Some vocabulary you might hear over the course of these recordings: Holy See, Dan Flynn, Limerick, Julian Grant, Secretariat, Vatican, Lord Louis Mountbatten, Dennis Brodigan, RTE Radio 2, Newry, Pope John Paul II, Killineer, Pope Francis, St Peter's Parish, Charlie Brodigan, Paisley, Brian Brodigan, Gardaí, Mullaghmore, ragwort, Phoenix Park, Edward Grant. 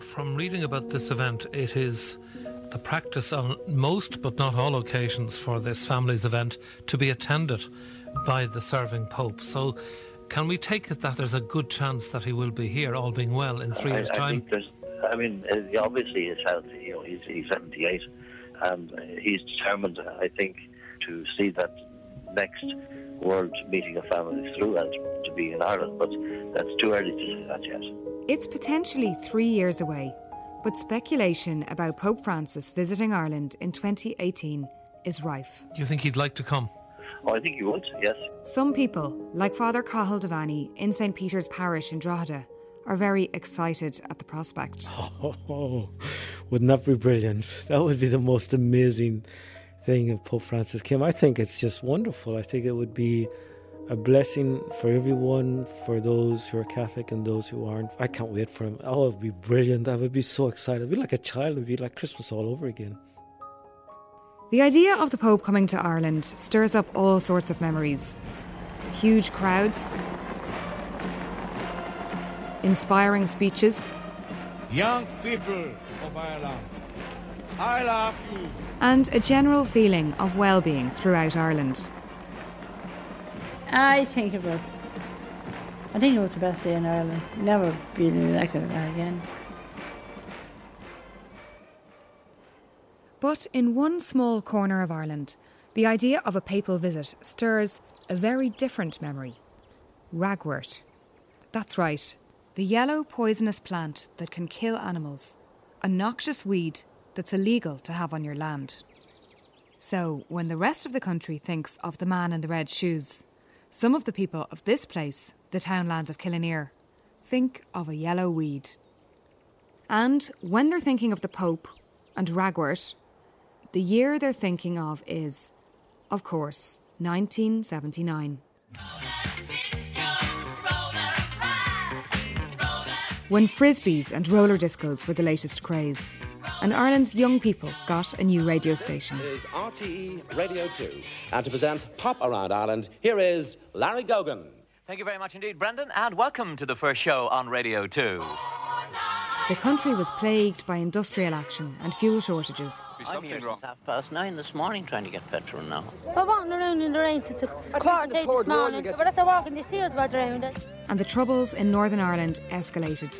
From reading about this event, it is the practice on most but not all occasions for this family's event to be attended by the serving Pope. So can we take it that there's a good chance that he will be here, all being well, in 3 years' time? Obviously his health, he's 78, and he's determined, I think, to see that next World Meeting of Families through and to be in Ireland, but that's too early to say that yet. It's potentially 3 years away, but speculation about Pope Francis visiting Ireland in 2018 is rife. Do you think he'd like to come? Oh, I think he would, yes. Some people, like Father Cahal Devaney in St Peter's Parish in Drogheda, are very excited at the prospect. Oh, wouldn't that be brilliant? That would be the most amazing thing if Pope Francis came. I think it's just wonderful. I think it would be a blessing for everyone, for those who are Catholic and those who aren't. I can't wait for him. Oh, it would be brilliant. I would be so excited. I'd be like a child. It would be like Christmas all over again. The idea of the Pope coming to Ireland stirs up all sorts of memories. Huge crowds, inspiring speeches. Young people of Ireland, I love you. And a general feeling of well-being throughout Ireland. I think it was the best day in Ireland. Never been like it again. But in one small corner of Ireland, the idea of a papal visit stirs a very different memory. Ragwort. That's right, the yellow poisonous plant that can kill animals. A noxious weed that's illegal to have on your land. So, when the rest of the country thinks of the man in the red shoes, some of the people of this place, the townland of Killineer, think of a yellow weed. And when they're thinking of the Pope and ragwort, the year they're thinking of is, of course, 1979. When frisbees and roller discos were the latest craze, and Ireland's young people got a new radio station. This is RTE Radio 2. And to present Pop Around Ireland, here is Larry Gogan. Thank you very much indeed, Brendan, and welcome to the first show on Radio 2. The country was plagued by industrial action and fuel shortages. I'm here since 9:30 this morning trying to get petrol now. We're walking around in the rain since it's 8:15 this morning. We're at the walk and you see us right around it. And the troubles in Northern Ireland escalated.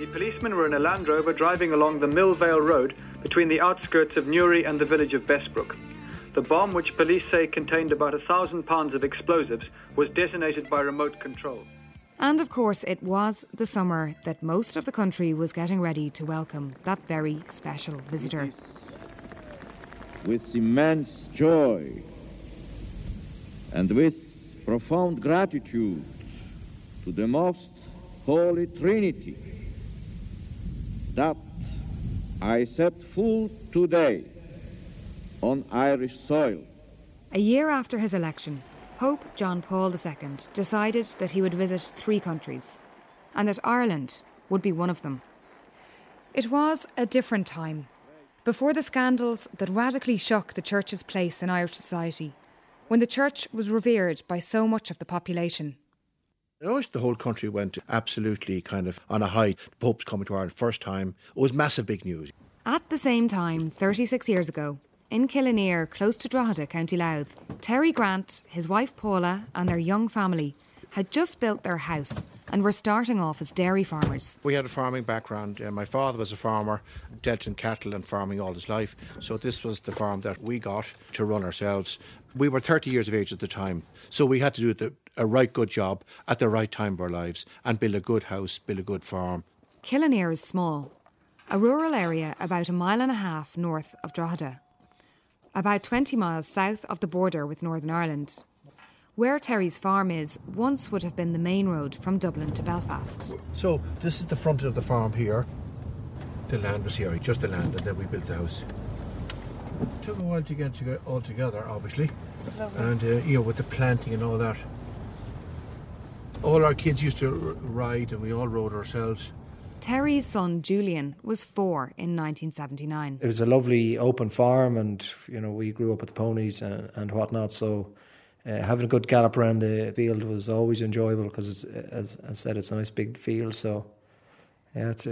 The policemen were in a Land Rover driving along the Millvale Road between the outskirts of Newry and the village of Bessbrook. The bomb, which police say contained about 1,000 pounds of explosives, was detonated by remote control. And of course, it was the summer that most of the country was getting ready to welcome that very special visitor. With immense joy and with profound gratitude to the Most Holy Trinity that I set foot today on Irish soil. A year after his election, Pope John Paul II decided that he would visit 3 countries and that Ireland would be one of them. It was a different time, before the scandals that radically shook the Church's place in Irish society, when the Church was revered by so much of the population. The whole country went absolutely kind of on a high. The Pope's coming to Ireland first time. It was massive big news. At the same time, 36 years ago, in Killineer, close to Drogheda, County Louth, Terry Grant, his wife Paula and their young family had just built their house and were starting off as dairy farmers. We had a farming background. My father was a farmer, dealt in cattle and farming all his life, so this was the farm that we got to run ourselves. We were 30 years of age at the time, so we had to do a right good job at the right time of our lives and build a good house, build a good farm. Killineer is small, a rural area about 1.5 miles north of Drogheda. about 20 miles south of the border with Northern Ireland. Where Terry's farm is once would have been the main road from Dublin to Belfast. So this is the front of the farm here. The land was here, just the land, and then we built the house. It took a while to get it all together, obviously. It's lovely. And, you know, with the planting and all that. All our kids used to ride and we all rode ourselves. Terry's son, Julian, was 4 in 1979. It was a lovely open farm and, you know, we grew up with the ponies and whatnot, so having a good gallop around the field was always enjoyable because, as I said, it's a nice big field, so yeah, it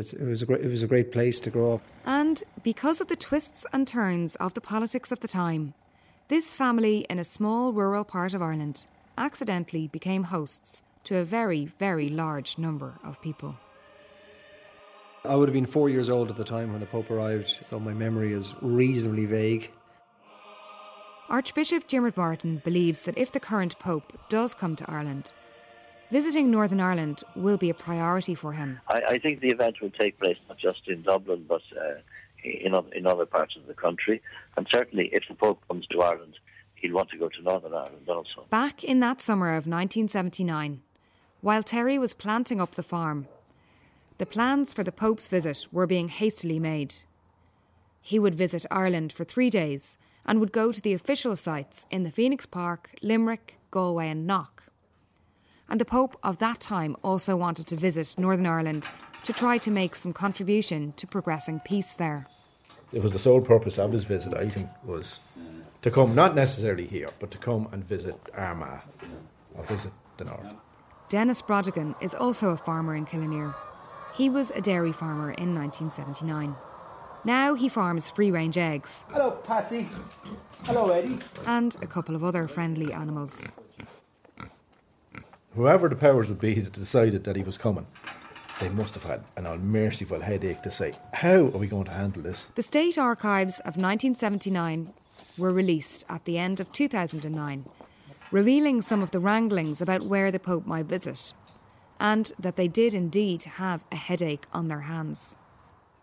was a great place to grow up. And because of the twists and turns of the politics of the time, this family in a small rural part of Ireland accidentally became hosts to a very, very large number of people. I would have been 4 years old at the time when the Pope arrived, so my memory is reasonably vague. Archbishop Dermot Martin believes that if the current Pope does come to Ireland, visiting Northern Ireland will be a priority for him. I think the event will take place not just in Dublin but in other parts of the country. And certainly if the Pope comes to Ireland, he'll want to go to Northern Ireland also. Back in that summer of 1979, while Terry was planting up the farm, the plans for the Pope's visit were being hastily made. He would visit Ireland for 3 days and would go to the official sites in the Phoenix Park, Limerick, Galway and Knock. And the Pope of that time also wanted to visit Northern Ireland to try to make some contribution to progressing peace there. It was the sole purpose of his visit, I think, was to come, not necessarily here, but to come and visit Armagh, or visit the north. Dennis Brodigan is also a farmer in Killineer. He was a dairy farmer in 1979. Now he farms free-range eggs. Hello, Patsy. Hello, Eddie. And a couple of other friendly animals. Whoever the powers would be that decided that he was coming, they must have had an unmerciful headache to say, how are we going to handle this? The State Archives of 1979 were released at the end of 2009, revealing some of the wranglings about where the Pope might visit, and that they did indeed have a headache on their hands.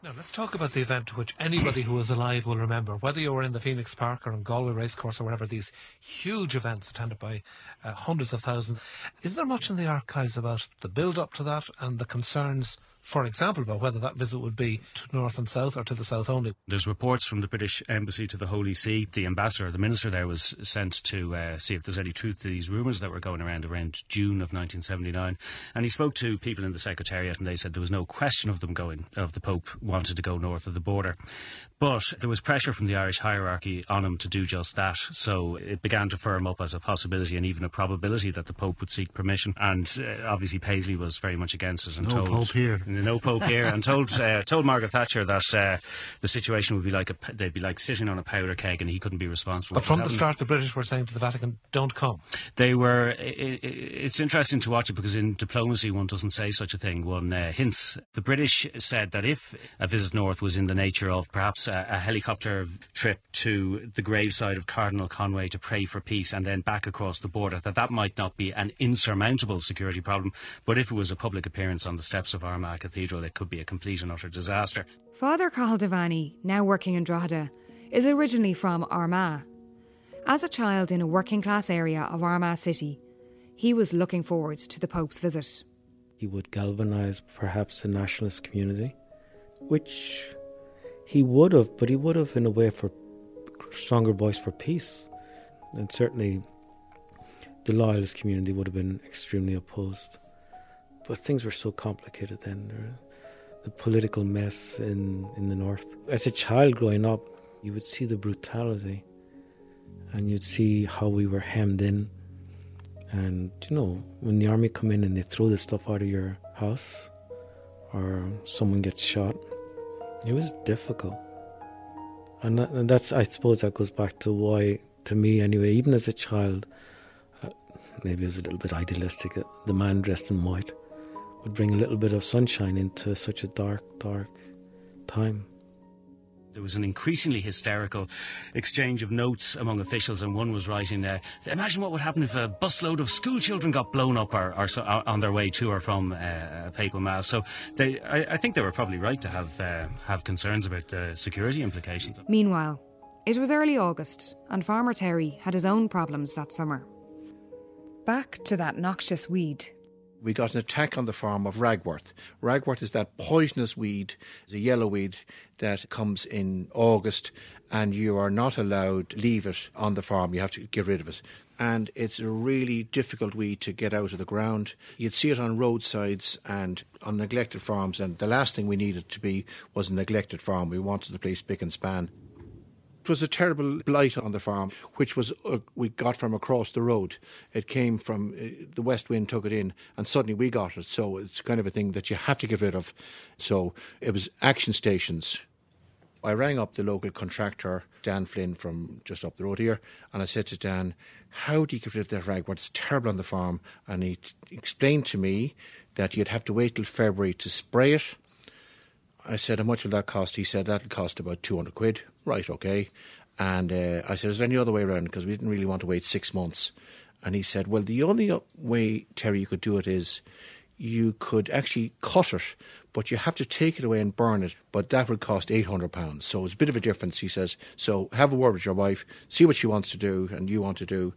Now let's talk about the event which anybody who is alive will remember, whether you were in the Phoenix Park or in Galway Racecourse or wherever, these huge events attended by hundreds of thousands. Is there much in the archives about the build-up to that and the concerns, for example, about whether that visit would be to north and south or to the south only? There's reports from the British Embassy to the Holy See. The ambassador, the minister there, was sent to see if there's any truth to these rumours that were going around June of 1979. And he spoke to people in the Secretariat and they said there was no question of them going, of the Pope wanted to go north of the border. But there was pressure from the Irish hierarchy on him to do just that. So it began to firm up as a possibility and even a probability that the Pope would seek permission. And obviously Paisley was very much against it and told... No Pope here. No Pope here, and told Margaret Thatcher that the situation would be like they'd be like sitting on a powder keg and he couldn't be responsible. But from the start the British were saying to the Vatican, don't come. They were, it's interesting to watch it because in diplomacy one doesn't say such a thing, one hints. The British said that if a visit north was in the nature of perhaps a helicopter trip to the graveside of Cardinal Conway to pray for peace and then back across the border, that might not be an insurmountable security problem, but if it was a public appearance on the steps of Armagh Cathedral, it could be a complete and utter disaster. Father Cahal Devaney, now working in Drogheda, is originally from Armagh. As a child in a working class area of Armagh City, he was looking forward to the Pope's visit. He would galvanise perhaps the nationalist community, which he would have, but he would have in a way for stronger voice for peace. And certainly the loyalist community would have been extremely opposed. But things were so complicated then, the political mess in the north. As a child growing up, you would see the brutality and you'd see how we were hemmed in. And, you know, when the army come in and they throw this stuff out of your house or someone gets shot, it was difficult. And that's, I suppose that goes back to why, to me anyway, even as a child, maybe it was a little bit idealistic, the man dressed in white would bring a little bit of sunshine into such a dark, dark time. There was an increasingly hysterical exchange of notes among officials, and one was writing, imagine what would happen if a busload of schoolchildren got blown up or on their way to or from a papal mass. So I think they were probably right to have concerns about the security implications. Meanwhile, It was early August, and farmer Terry had his own problems that summer. Back to that noxious weed. We got an attack on the farm of ragwort. Ragwort is that poisonous weed, it's a yellow weed that comes in August, and you are not allowed to leave it on the farm. You have to get rid of it. And it's a really difficult weed to get out of the ground. You'd see it on roadsides and on neglected farms, and the last thing we needed to be was a neglected farm. We wanted the place spick and span. It was a terrible blight on the farm, which was we got from across the road. It came from, the west wind took it in, and suddenly we got it. So it's kind of a thing that you have to get rid of. So it was action stations. I rang up the local contractor, Dan Flynn, from just up the road here, and I said to Dan, how do you get rid of that ragwort? It's terrible on the farm. And he explained to me that you'd have to wait till February to spray it. I said, how much will that cost? He said, that'll cost about 200 quid. Right, OK. And I said, is there any other way around? Because we didn't really want to wait 6 months. And he said, well, the only way, Terry, you could do it is you could actually cut it, but you have to take it away and burn it. But that would cost £800. So it's a bit of a difference, he says. So have a word with your wife, see what she wants to do and you want to do.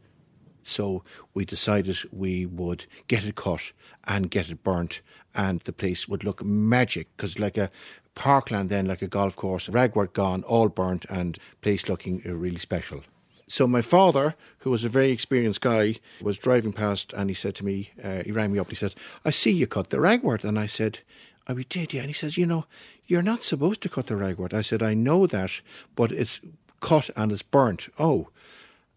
So we decided we would get it cut and get it burnt, and the place would look magic, because like a parkland then, like a golf course, ragwort gone, all burnt, and place looking really special. So my father, who was a very experienced guy, was driving past, and he said to me, he rang me up, he said, I see you cut the ragwort. And I said, oh, we did, yeah. And he says, you know, you're not supposed to cut the ragwort. I said, I know that, but it's cut and it's burnt. Oh.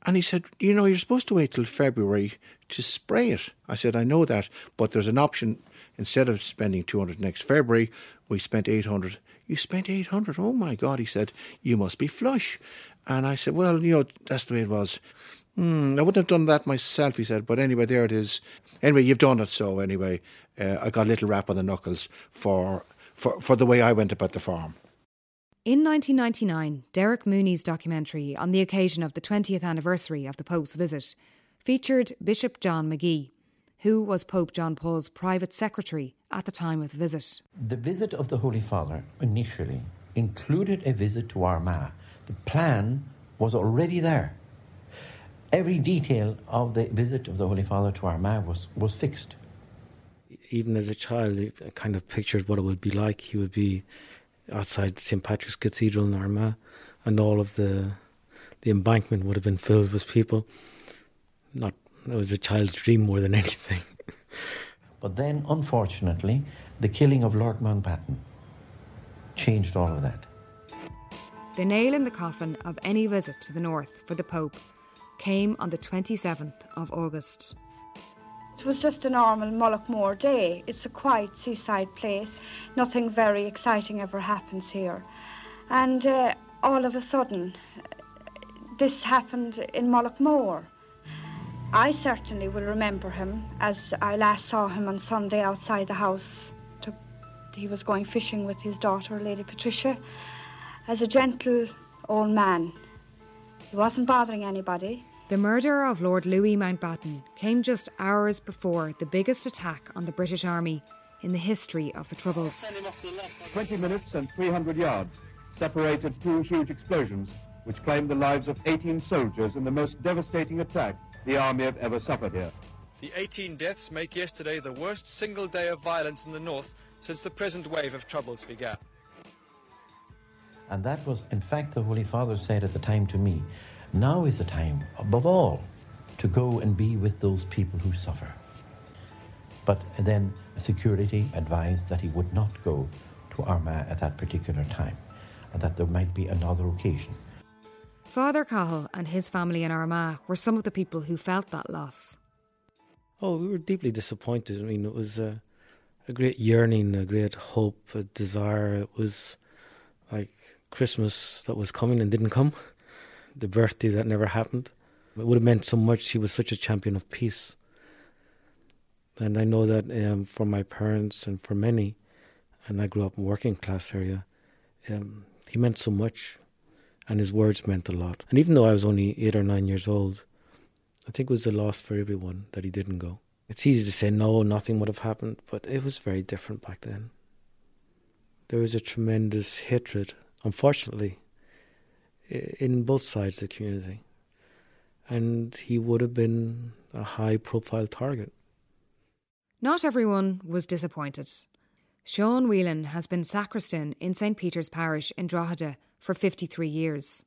And he said, you know, you're supposed to wait till February to spray it. I said, I know that, but there's an option. Instead of spending 200 next February, we spent 800. You spent 800? Oh, my God, he said, you must be flush. And I said, well, you know, that's the way it was. I wouldn't have done that myself, he said, but anyway, there it is. Anyway, you've done it, so anyway, I got a little rap on the knuckles for the way I went about the farm. In 1999, Derek Mooney's documentary on the occasion of the 20th anniversary of the Pope's visit featured Bishop John McGee, who was Pope John Paul's private secretary at the time of the visit. The visit of the Holy Father initially included a visit to Armagh. The plan was already there. Every detail of the visit of the Holy Father to Armagh was fixed. Even as a child, I kind of pictured what it would be like. He would be outside St Patrick's Cathedral in Armagh, and all of the embankment would have been filled with people. It was a child's dream more than anything. But then, unfortunately, the killing of Lord Mountbatten changed all of that. The nail in the coffin of any visit to the north for the Pope came on the 27th of August. It was just a normal Mullaghmore day. It's a quiet seaside place. Nothing very exciting ever happens here. And all of a sudden, this happened in Mullaghmore. I certainly will remember him, as I last saw him on Sunday outside the house. He was going fishing with his daughter, Lady Patricia, as a gentle old man. He wasn't bothering anybody. The murder of Lord Louis Mountbatten came just hours before the biggest attack on the British Army in the history of the Troubles. 20 minutes and 300 yards separated two huge explosions which claimed the lives of 18 soldiers in the most devastating attack the Army have ever suffered here. The 18 deaths make yesterday the worst single day of violence in the north since the present wave of troubles began. And that was, in fact, the Holy Father said at the time to me, now is the time, above all, to go and be with those people who suffer. But then security advised that he would not go to Armagh at that particular time, and that there might be another occasion. Father Cahal and his family in Armagh were some of the people who felt that loss. Oh, we were deeply disappointed. I mean, it was a great yearning, a great hope, a desire. It was like Christmas that was coming and didn't come. The birthday that never happened. It would have meant so much. He was such a champion of peace. And I know that for my parents and for many, and I grew up in a working class area, he meant so much, and his words meant a lot. And even though I was only 8 or 9 years old, I think it was a loss for everyone that he didn't go. It's easy to say, no, nothing would have happened, but it was very different back then. There was a tremendous hatred, unfortunately, in both sides of the community. And he would have been a high-profile target. Not everyone was disappointed. Sean Whelan has been sacristan in St Peter's Parish in Drogheda for 53 years.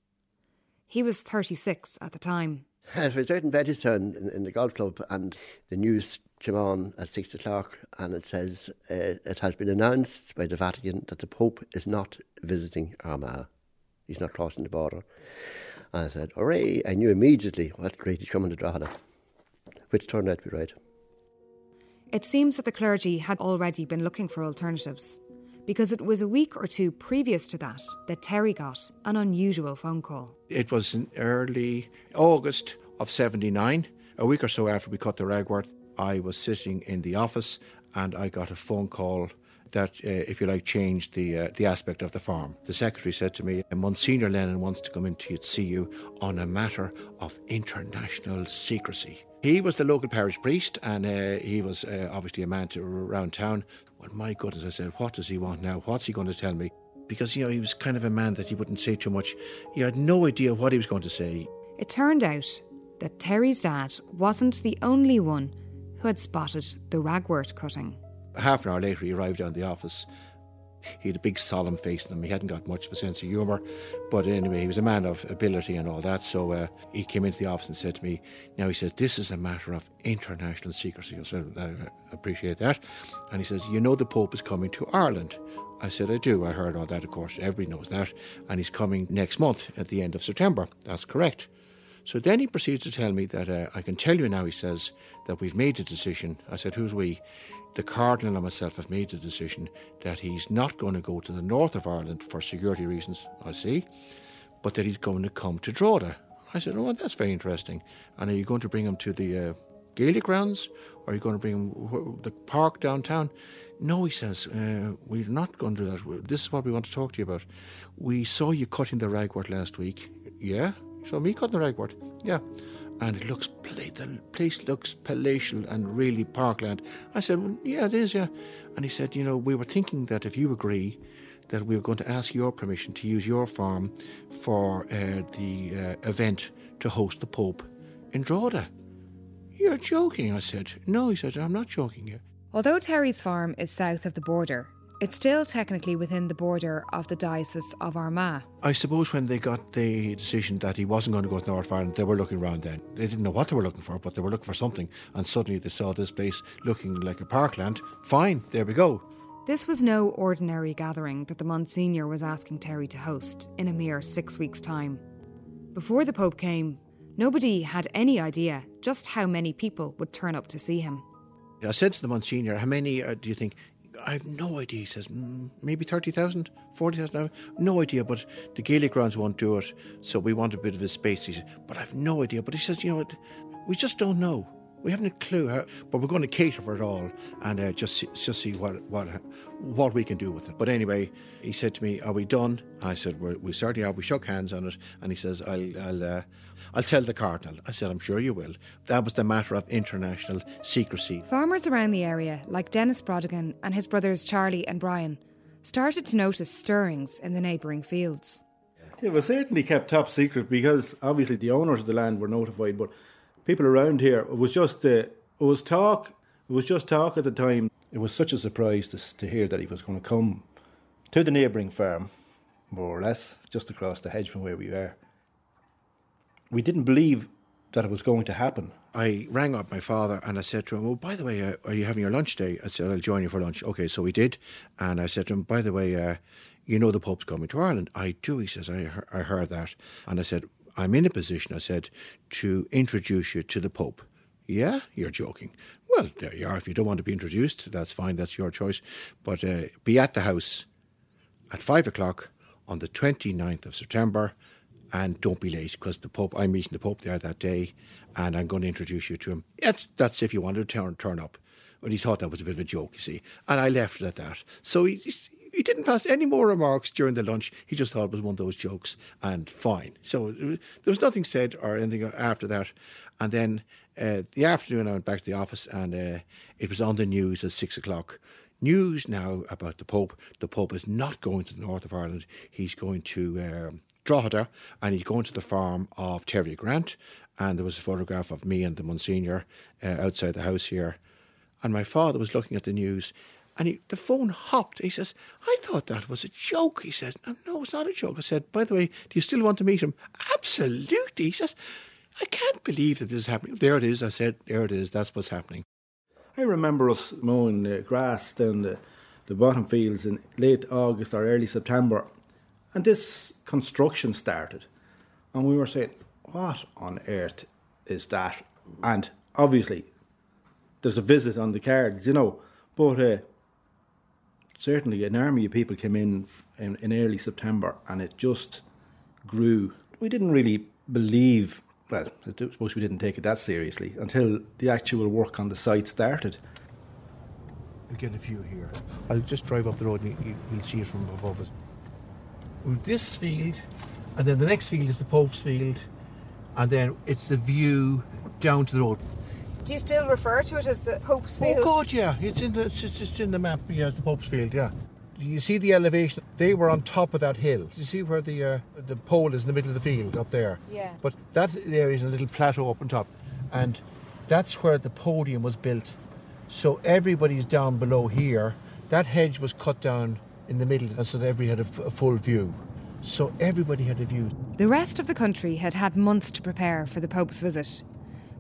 He was 36 at the time. I was out in Bettystown in the golf club, and the news came on at 6 o'clock, and it says, it has been announced by the Vatican that the Pope is not visiting Armagh. He's not crossing the border. And I said, hooray! I knew immediately, well, great, he's coming to Drogheda, which turned out to be right. It seems that the clergy had already been looking for alternatives, because it was a week or two previous to that that Terry got an unusual phone call. It was in early August of 79, a week or so after we cut the ragwort. I was sitting in the office and I got a phone call that, if you like, changed the aspect of the farm. The secretary said to me, Monsignor Lennon wants to come in to see you on a matter of international secrecy. He was the local parish priest, and he was obviously a man around town. Well, my goodness, I said, what does he want now? What's he going to tell me? Because, you know, he was kind of a man that he wouldn't say too much. He had no idea what he was going to say. It turned out that Terry's dad wasn't the only one who had spotted the ragwort cutting. Half an hour later, he arrived down the office. He had a big solemn face in him. He hadn't got much of a sense of humour. But anyway, he was a man of ability and all that. So he came into the office and said to me, now, he says, this is a matter of international secrecy. I said, I appreciate that. And he says, you know the Pope is coming to Ireland. I said, I do. I heard all that, of course. Everybody knows that. And he's coming next month at the end of September. That's correct. So then he proceeds to tell me that, I can tell you now, he says, that we've made a decision. I said, who's we? The Cardinal and myself have made the decision that he's not going to go to the north of Ireland for security reasons, I see, but that he's going to come to Drogheda. I said, oh, that's very interesting. And are you going to bring him to the Gaelic Grounds? Or are you going to bring him the park downtown? No, he says, we're not going to do that. This is what we want to talk to you about. We saw you cutting the ragwort last week. Yeah? So me cutting the ragwort? Yeah. And it looks, the place looks palatial and really parkland. I said, well, yeah, it is, yeah. And he said, you know, we were thinking that if you agree that we were going to ask your permission to use your farm for the event to host the Pope in Drogheda. You're joking, I said. No, he said, I'm not joking you. Although Terry's farm is south of the border, it's still technically within the border of the Diocese of Armagh. I suppose when they got the decision that he wasn't going to go to North Ireland, they were looking around then. They didn't know what they were looking for, but they were looking for something. And suddenly they saw this place looking like a parkland. Fine, there we go. This was no ordinary gathering that the Monsignor was asking Terry to host in a mere 6 weeks' time. Before the Pope came, nobody had any idea just how many people would turn up to see him. I said to the Monsignor, how many do you think? I have no idea, he says, maybe 30,000, 40,000, no idea, but the Gaelic Grounds won't do it, so we want a bit of a space, he says, but I have no idea. But he says, you know, we just don't know. We haven't a clue, but we're going to cater for it all and just see what we can do with it. But anyway, he said to me, are we done? I said, we certainly are. We shook hands on it. And he says, I'll tell the Cardinal. I said, I'm sure you will. That was the matter of international secrecy. Farmers around the area, like Dennis Brodigan and his brothers Charlie and Brian, started to notice stirrings in the neighbouring fields. It was certainly kept top secret because obviously the owners of the land were notified, but people around here, it was just talk at the time. It was such a surprise to hear that he was going to come to the neighbouring farm, more or less, just across the hedge from where we were. We didn't believe that it was going to happen. I rang up my father and I said to him, oh, by the way, are you having your lunch day? I said, I'll join you for lunch. OK, so we did. And I said to him, by the way, you know the Pope's coming to Ireland. I do, he says, I heard that. And I said, I'm in a position, I said, to introduce you to the Pope. Yeah? You're joking. Well, there you are. If you don't want to be introduced, that's fine. That's your choice. But be at the house at 5 o'clock on the 29th of September and don't be late because the Pope, I'm meeting the Pope there that day and I'm going to introduce you to him. That's if you want to turn up. But he thought that was a bit of a joke, you see. And I left it at that. So he didn't pass any more remarks during the lunch. He just thought it was one of those jokes and fine. So there was nothing said or anything after that. And then the afternoon I went back to the office and it was on the news at 6 o'clock. News now about the Pope. The Pope is not going to the north of Ireland. He's going to Drogheda, and he'd gone to the farm of Terry Grant, and there was a photograph of me and the Monsignor outside the house here. And my father was looking at the news, and the phone hopped. He says, "I thought that was a joke." He said, "No, it's not a joke." I said, "By the way, do you still want to meet him?" "Absolutely." He says, "I can't believe that this is happening." "There it is," I said, "there it is, that's what's happening." I remember us mowing grass down the bottom fields in late August or early September, and this construction started. And we were saying, what on earth is that? And obviously, there's a visit on the cards, you know, but certainly an army of people came in early September, and it just grew. We didn't really believe... Well, I suppose we didn't take it that seriously until the actual work on the site started. We'll get a view here. I'll just drive up the road and you'll see it from above us. This field, and then the next field is the Pope's field, and then it's the view down to the road. Do you still refer to it as the Pope's field? Oh, God, yeah. It's in the map. Yeah, it's the Pope's field, yeah. You see the elevation, they were on top of that hill. You see where the pole is in the middle of the field, up there? Yeah. But that there is a little plateau up on top, and that's where the podium was built. So everybody's down below here. That hedge was cut down in the middle, and so that everybody had a full view. So everybody had a view. The rest of the country had had months to prepare for the Pope's visit,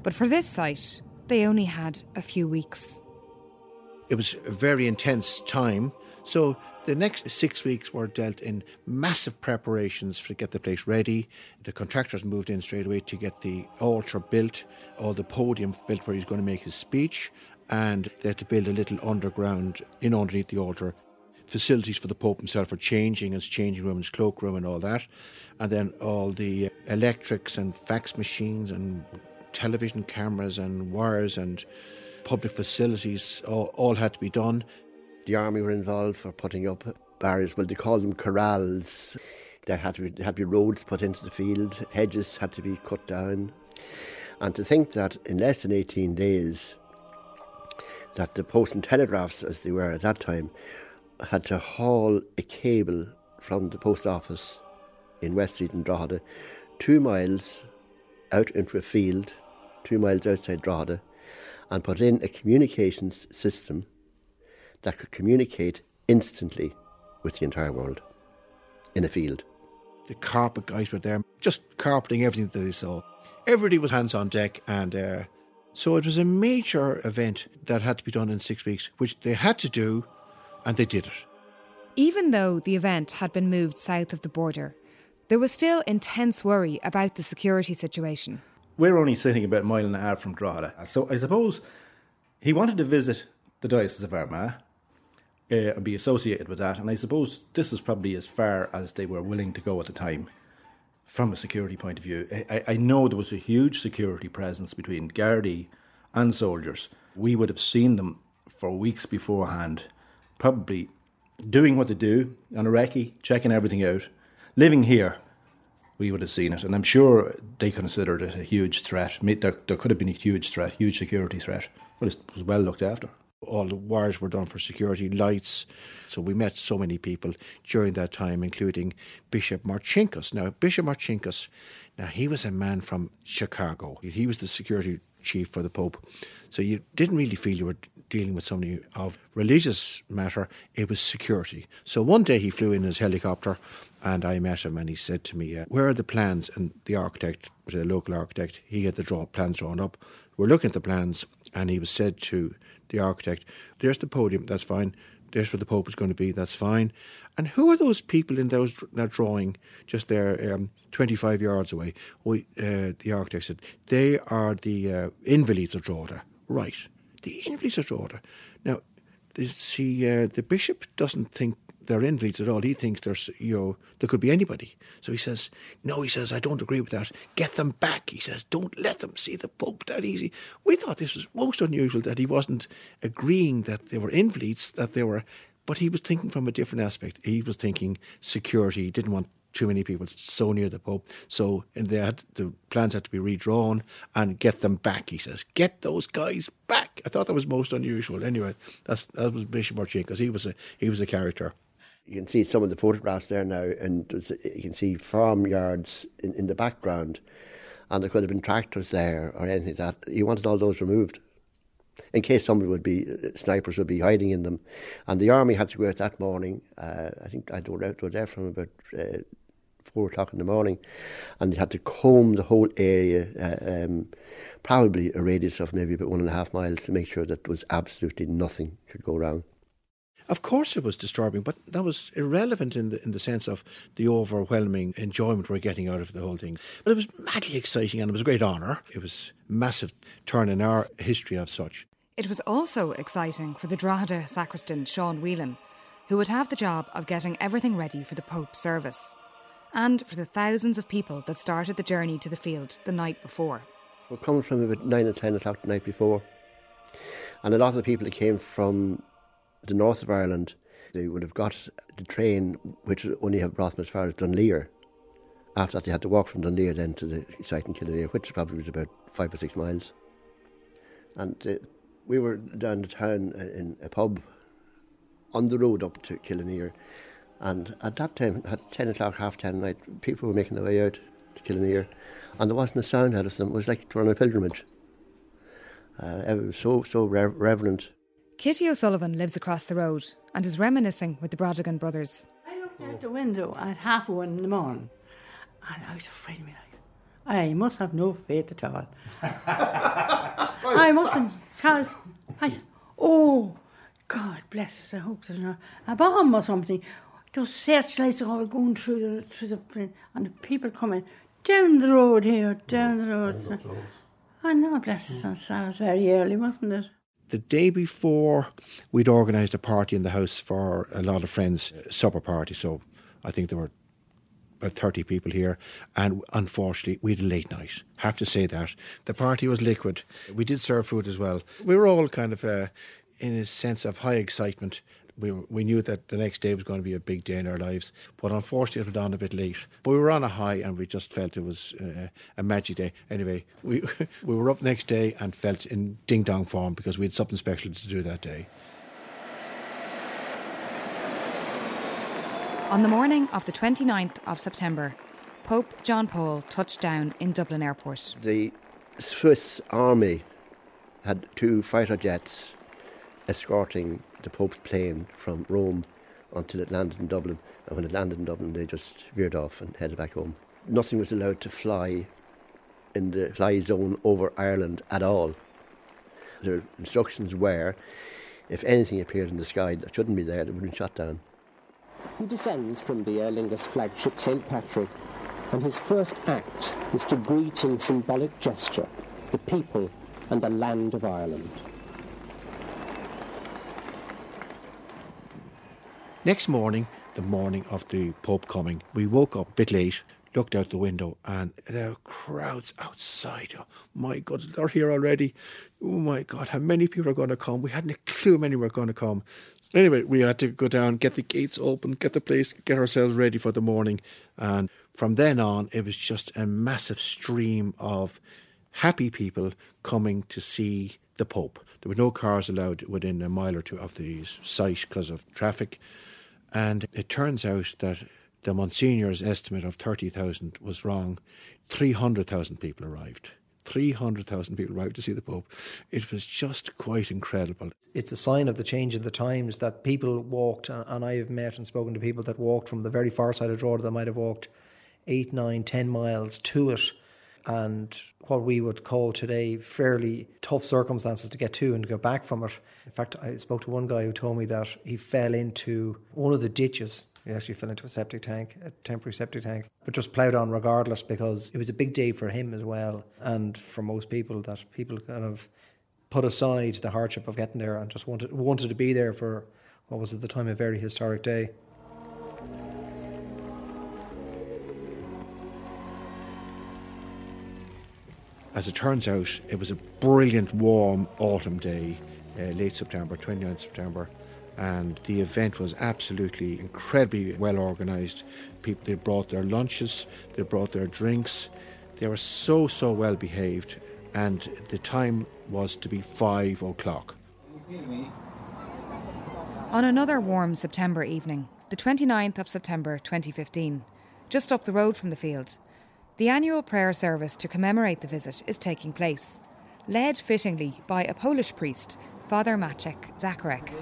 but for this site, they only had a few weeks. It was a very intense time, so the next 6 weeks were dealt in massive preparations to get the place ready. The contractors moved in straight away to get the altar built, or the podium built where he was going to make his speech, and they had to build a little underground in underneath the altar. Facilities for the Pope himself were changing, his changing room, his cloakroom and all that. And then all the electrics and fax machines and television cameras and wires and public facilities all had to be done. The army were involved for putting up barriers. Well, they called them corrals. There had to be roads put into the field. Hedges had to be cut down. And to think that in less than 18 days, that the post and telegraphs, as they were at that time, had to haul a cable from the post office in West Street in Drogheda 2 miles out into a field, 2 miles outside Drogheda, and put in a communications system that could communicate instantly with the entire world in a field. The carpet guys were there, just carpeting everything that they saw. Everybody was hands on deck, and so it was a major event that had to be done in 6 weeks, which they had to do, and they did it. Even though the event had been moved south of the border, there was still intense worry about the security situation. We're only sitting about a mile and a half from Drogheda, so I suppose he wanted to visit the Diocese of Armagh and be associated with that. And I suppose this is probably as far as they were willing to go at the time from a security point of view. I know there was a huge security presence between Gardaí and soldiers. We would have seen them for weeks beforehand, probably doing what they do on a recce, checking everything out. Living here, we would have seen it. And I'm sure they considered it a huge threat. There could have been a huge threat, huge security threat. But it was well looked after. All the wires were done for security, lights. So we met so many people during that time, including Bishop Marcinkus. Now, Bishop Marcinkus, he was a man from Chicago. He was the security chief for the Pope. So you didn't really feel you were dealing with somebody of religious matter. It was security. So one day he flew in his helicopter and I met him, and he said to me, where are the plans? And the architect, the local architect, he had the plans drawn up. We're looking at the plans, and he was said to the architect, there's the podium, that's fine. There's where the Pope is going to be, that's fine. And who are those people in that drawing just there 25 yards away? The architect said, they are the Invalids of Drogheda. Right, the Invalids of Drogheda. Now, the bishop doesn't think they're invalids at all. He thinks there could be anybody. So he says, no, he says, I don't agree with that. Get them back. He says, don't let them see the Pope that easy. We thought this was most unusual that he wasn't agreeing that they were invalids, but he was thinking from a different aspect. He was thinking security. He didn't want too many people so near the Pope. So the plans had to be redrawn and get them back, he says. Get those guys back. I thought that was most unusual. Anyway, that was Bishop Marcinkus. He was a character. You can see some of the photographs there now, and you can see farmyards in the background, and there could have been tractors there or anything like that. He wanted all those removed in case somebody would be, snipers would be hiding in them. And the army had to go out that morning. I think I was there from about 4 o'clock in the morning, and they had to comb the whole area, probably a radius of maybe about 1.5 miles, to make sure that was absolutely nothing could go wrong. Of course it was disturbing, but that was irrelevant in the sense of the overwhelming enjoyment we're getting out of the whole thing. But it was madly exciting, and it was a great honour. It was a massive turn in our history of such. It was also exciting for the Drogheda sacristan Sean Whelan, who would have the job of getting everything ready for the Pope's service, and for the thousands of people that started the journey to the field the night before. We're coming from about 9 or 10 o'clock the night before, and a lot of the people that came from the north of Ireland, they would have got the train, which would only have brought them as far as Dunleer. After that, they had to walk from Dunleer then to the site in Killineer, which probably was about 5 or 6 miles. And we were down the town in a pub on the road up to Killineer, and at that time, at 10 o'clock, half 10 at night, people were making their way out to Killineer, and there wasn't a sound out of them. It was like they were on a pilgrimage. It was so reverent. Kitty O'Sullivan lives across the road and is reminiscing with the Brodigan brothers. I looked out the window at 1:30 in the morning, and I was afraid of my life. I must have no faith at all. I mustn't, because I said, oh, God bless us, I hope there's not a bomb or something. Those searchlights are all going through the and the people coming down the road here, down the road. I know, bless us, I was very early, wasn't it? The day before, we'd organised a party in the house for a lot of friends, a supper party, so I think there were about 30 people here, and unfortunately, we had a late night. Have to say that. The party was liquid. We did serve food as well. We were all kind of in a sense of high excitement. We knew that the next day was going to be a big day in our lives, but unfortunately, it was on a bit late. But we were on a high, and we just felt it was a magic day. Anyway, we were up next day and felt in ding-dong form, because we had something special to do that day. On the morning of the 29th of September, Pope John Paul touched down in Dublin Airport. The Swiss Army had 2 fighter jets escorting the Pope's plane from Rome until it landed in Dublin. And when it landed in Dublin, they just veered off and headed back home. Nothing was allowed to fly in the fly zone over Ireland at all. Their instructions were, if anything appeared in the sky that shouldn't be there, it would be shot down. He descends from the Aer Lingus flagship St Patrick, and his first act is to greet in symbolic gesture the people and the land of Ireland. Next morning, the morning of the Pope coming, we woke up a bit late, looked out the window, and there were crowds outside. Oh, my God, they're here already. Oh, my God, how many people are going to come? We hadn't a clue how many were going to come. Anyway, we had to go down, get the gates open, get the place, get ourselves ready for the morning. And from then on, it was just a massive stream of happy people coming to see the Pope. There were no cars allowed within a mile or two of the site because of traffic. And it turns out that the Monsignor's estimate of 30,000 was wrong. 300,000 people arrived. 300,000 people arrived to see the Pope. It was just quite incredible. It's a sign of the change in the times that people walked, and I have met and spoken to people that walked from the very far side of Drogheda. They might have walked 8, 9, 10 miles to it, and what we would call today fairly tough circumstances to get to and to go back from it. In fact, I spoke to one guy who told me that he fell into one of the ditches. He actually fell into a septic tank, a temporary septic tank, but just ploughed on regardless, because it was a big day for him as well, and for most people, that people kind of put aside the hardship of getting there and just wanted to be there for what was at the time a very historic day. As it turns out, it was a brilliant, warm autumn day, late September, 29th September, and the event was absolutely incredibly well organised. People, they brought their lunches, they brought their drinks. They were so well behaved, and the time was to be 5 o'clock. On another warm September evening, the 29th of September 2015, just up the road from the field. The annual prayer service to commemorate the visit is taking place, led fittingly by a Polish priest, Father Maciek Zakarek. So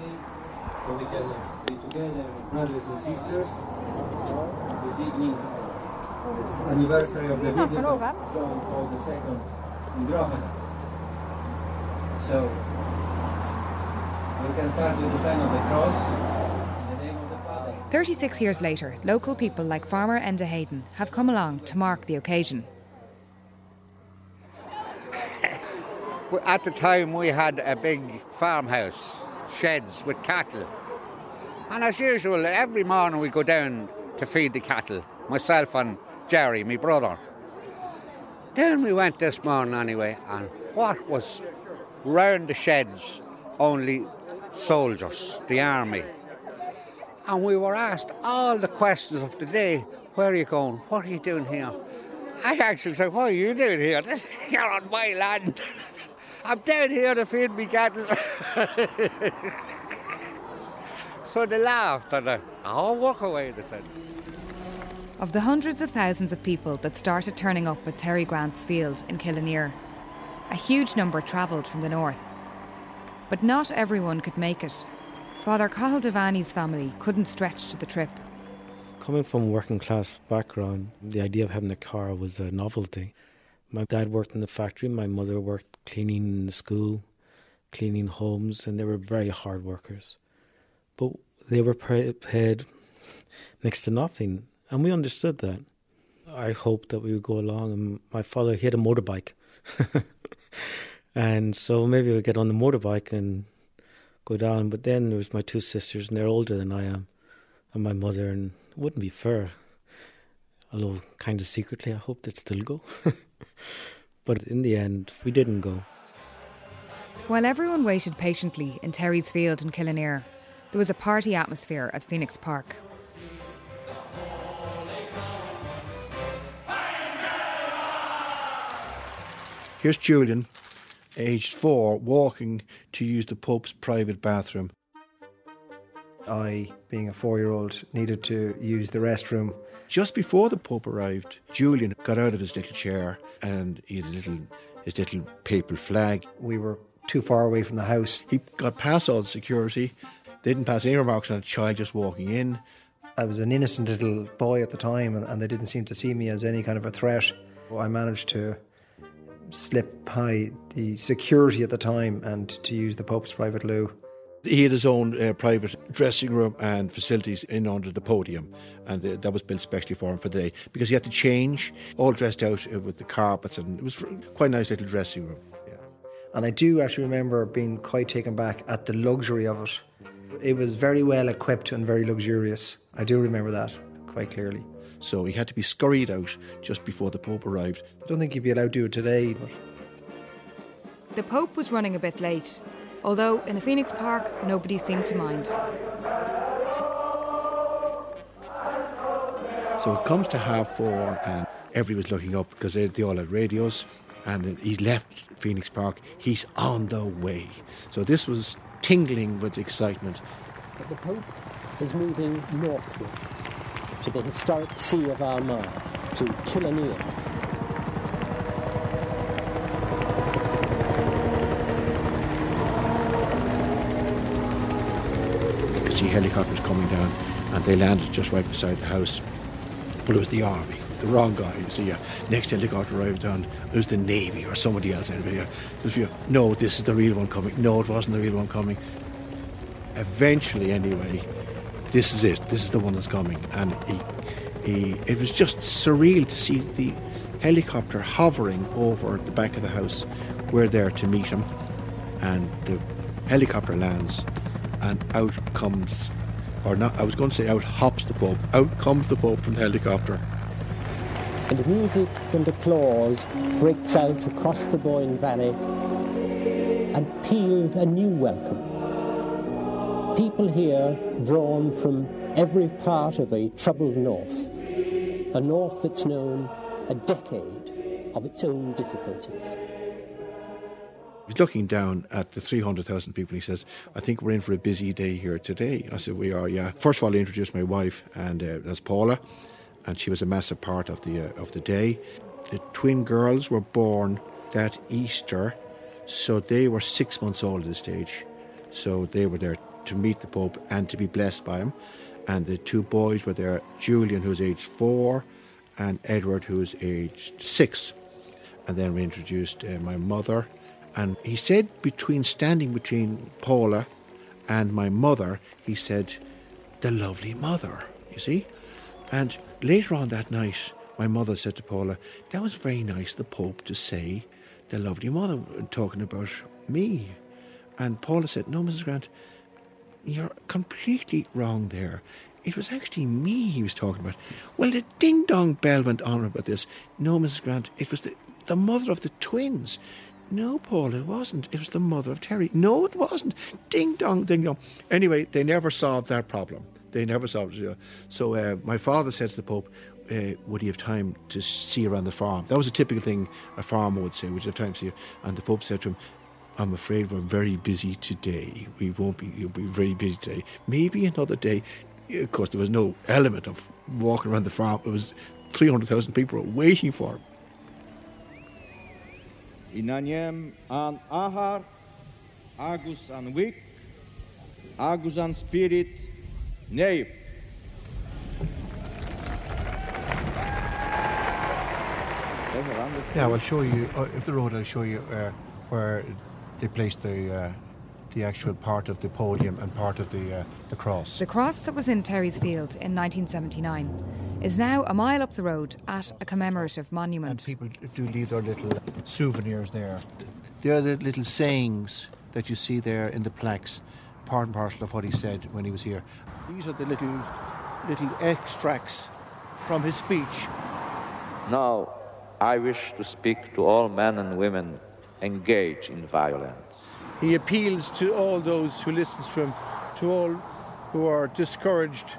we can be together, brothers and sisters, this evening, this anniversary of the visit of John Paul II in Drogheda. So we can start with the sign of the cross, in the name of the Father. 36 years later, local people like farmer Enda Hayden have come along to mark the occasion. At the time, we had a big farmhouse, sheds with cattle. And as usual, every morning we go down to feed the cattle, myself and Jerry, my brother. Down we went this morning anyway, and what was round the sheds, only soldiers, the army. And we were asked all the questions of the day. Where are you going? What are you doing here? I actually said, what are you doing here? You're on my land. I'm down here to feed me cattle. So they laughed and I'll walk away, they said. Of the hundreds of thousands of people that started turning up at Terry Grant's field in Killineer, a huge number travelled from the north. But not everyone could make it. Father Cahal Devaney's family couldn't stretch to the trip. Coming from a working class background, the idea of having a car was a novelty. My dad worked in the factory, my mother worked cleaning in the school, cleaning homes, and they were very hard workers. But they were paid next to nothing, and we understood that. I hoped that we would go along, and my father, he had a motorbike. And so maybe we'd get on the motorbike and go down, but then there was my two sisters, and they're older than I am, and my mother, and it wouldn't be fair. Although, kind of secretly, I hoped they'd still go. But in the end, we didn't go. While everyone waited patiently in Terry's field in Killineer, there was a party atmosphere at Phoenix Park. Here's Julian, aged 4, walking to use the Pope's private bathroom. I, being a 4-year-old, needed to use the restroom. Just before the Pope arrived, Julian got out of his little chair and he had his little papal flag. We were too far away from the house. He got past all the security, didn't pass any remarks on a child just walking in. I was an innocent little boy at the time and they didn't seem to see me as any kind of a threat. I managed to slip by the security at the time and to use the Pope's private loo. He had his own private dressing room and facilities in under the podium, and that was built specially for him for the day, because he had to change, all dressed out with the carpets, and it was quite a nice little dressing room. Yeah. And I do actually remember being quite taken back at the luxury of it. It was very well equipped and very luxurious. I do remember that quite clearly. So he had to be scurried out just before the Pope arrived. I don't think he'd be allowed to do it today. But the Pope was running a bit late, although in the Phoenix Park, nobody seemed to mind. So it comes to 4:30 and everybody's looking up because they all had radios, and he's left Phoenix Park. He's on the way. So this was tingling with excitement. But the Pope is moving northward to the historic See of Armagh, to Killineer. See helicopters coming down, and they landed just right beside the house. But it was the army, the wrong guy. See, next helicopter arrived down, it was the navy or somebody else. No, this is the real one coming. No, it wasn't the real one coming. Eventually, anyway, this is it. This is the one that's coming, and it was just surreal to see the helicopter hovering over the back of the house. We're there to meet him, and the helicopter lands. And out comes, or not, I was going to say out hops the Pope. Out comes the Pope from the helicopter. And the music and applause breaks out across the Boyne Valley and peals a new welcome. People here drawn from every part of a troubled north, a north that's known a decade of its own difficulties. He's looking down at the 300,000 people. He says, I think we're in for a busy day here today. I said, we are, yeah. First of all, I introduced my wife, and that's Paula, and she was a massive part of the day. The twin girls were born that Easter, so they were 6 months old at this stage. So they were there to meet the Pope and to be blessed by him. And the two boys were there, Julian, who's aged 4, and Edward, who's aged 6. And then we introduced my mother. And he said, between standing between Paula and my mother, he said, the lovely mother, you see. And later on that night, my mother said to Paula, that was very nice, the Pope, to say the lovely mother, talking about me. And Paula said, no, Mrs. Grant, you're completely wrong there. It was actually me he was talking about. Well, the ding-dong bell went on about this. No, Mrs. Grant, it was the mother of the twins. No, Paul, it wasn't. It was the mother of Terry. No, it wasn't. Ding-dong, ding-dong. Anyway, they never solved that problem. They never solved it. So my father said to the Pope, would he have time to see her on the farm? That was a typical thing a farmer would say, would you have time to see her? And the Pope said to him, I'm afraid we're very busy today. We won't be, you'll be very busy today. Maybe another day. Of course, there was no element of walking around the farm. It was 300,000 people waiting for him. Inanyem an ahar, agus an wick, agus an spirit, neif. Now I'll show you, if the road, I'll show you where they placed the actual part of the podium and part of the cross. The cross that was in Terry's field in 1979 is now a mile up the road at a commemorative monument. And people do leave their little souvenirs there. They are the little sayings that you see there in the plaques, part and parcel of what he said when he was here. These are the little extracts from his speech. Now, I wish to speak to all men and women engaged in violence. He appeals to all those who listen to him, to all who are discouraged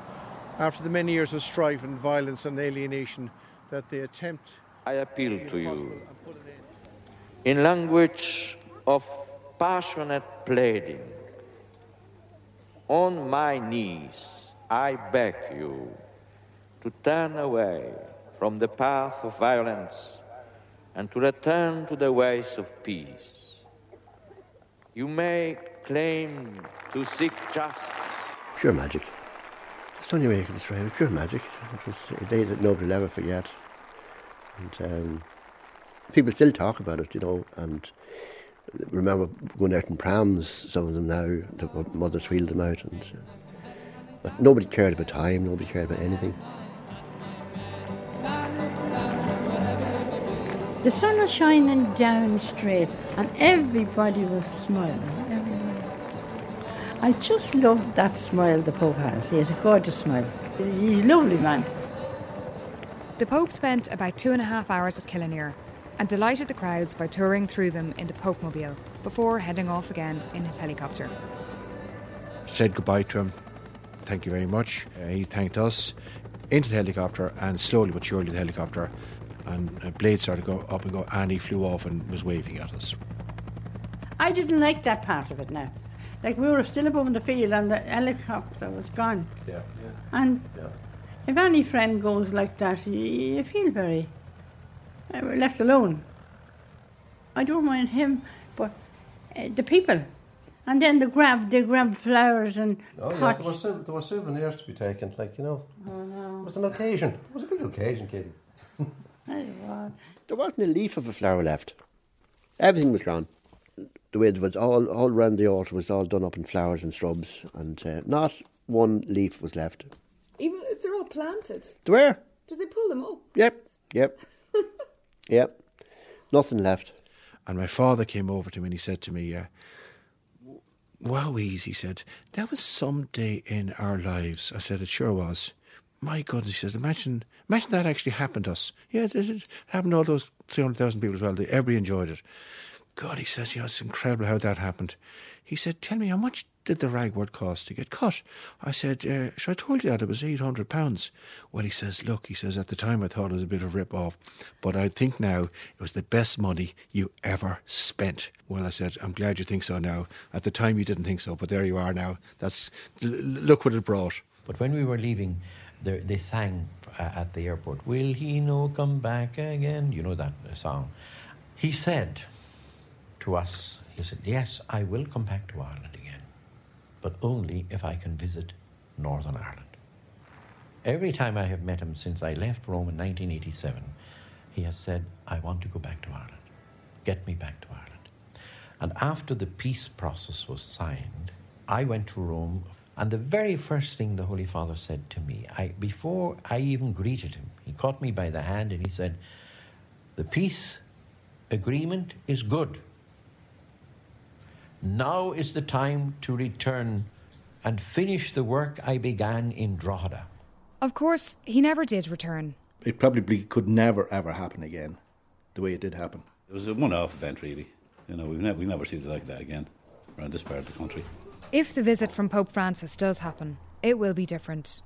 after the many years of strife and violence and alienation that they attempt. I appeal to you in language of passionate pleading. On my knees, I beg you to turn away from the path of violence and to return to the ways of peace. You may claim to seek justice. Pure magic. That's the only way you can describe it. Pure magic. It was a day that nobody will ever forget. And people still talk about it, you know. And remember going out in prams, some of them now, the mothers wheeled them out. And, but nobody cared about time, nobody cared about anything. The sun was shining down straight and everybody was smiling. Everybody. I just love that smile the Pope has. He has a gorgeous smile. He's a lovely man. The Pope spent about 2.5 hours at Killineer and delighted the crowds by touring through them in the Pope Mobile before heading off again in his helicopter. Said goodbye to him. Thank you very much. He thanked us into the helicopter, and slowly but surely the helicopter and a blade started to go up and go, and he flew off and was waving at us. I didn't like that part of it now. Like, we were still above in the field and the helicopter was gone. Yeah. And if any friend goes like that, you feel very left alone. I don't mind him, but the people. And then they grabbed flowers and pots. Yeah, there were souvenirs to be taken, like, you know. Oh, no. It was an occasion. It was a big occasion, Katie. There wasn't a leaf of a flower left. Everything was gone. The way it was all round the altar was all done up in flowers and shrubs, and not one leaf was left. Even if they're all planted? They were. Did they pull them up? Yep. Yep. Nothing left. And my father came over to me and he said to me, wowies, he said, that was some day in our lives. I said, it sure was. My goodness, he says, imagine that actually happened to us. Yeah, it happened to all those 300,000 people as well. They everybody enjoyed it. God, he says, yeah, it's incredible how that happened. He said, tell me, how much did the ragwort cost to get cut? I said, sure, I told you that it was £800. Well, he says, look, he says, at the time I thought it was a bit of rip-off, but I think now it was the best money you ever spent. Well, I said, I'm glad you think so now. At the time you didn't think so, but there you are now. That's, look what it brought. But when we were leaving, they sang at the airport, will he no come back again? You know that song. He said to us, he said, yes, I will come back to Ireland again, but only if I can visit Northern Ireland. Every time I have met him since I left Rome in 1987, he has said, I want to go back to Ireland. Get me back to Ireland. And after the peace process was signed, I went to Rome, and the very first thing the Holy Father said to me, before I even greeted him, he caught me by the hand and he said, the peace agreement is good. Now is the time to return and finish the work I began in Drogheda. Of course, he never did return. It probably could never, ever happen again, the way it did happen. It was a one-off event, really. You know, we've never seen it like that again around this part of the country. If the visit from Pope Francis does happen, it will be different.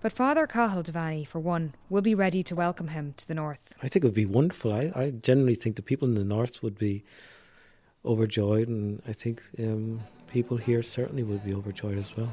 But Father Cahal Devaney, for one, will be ready to welcome him to the North. I think it would be wonderful. I generally think the people in the North would be overjoyed, and I think people here certainly would be overjoyed as well.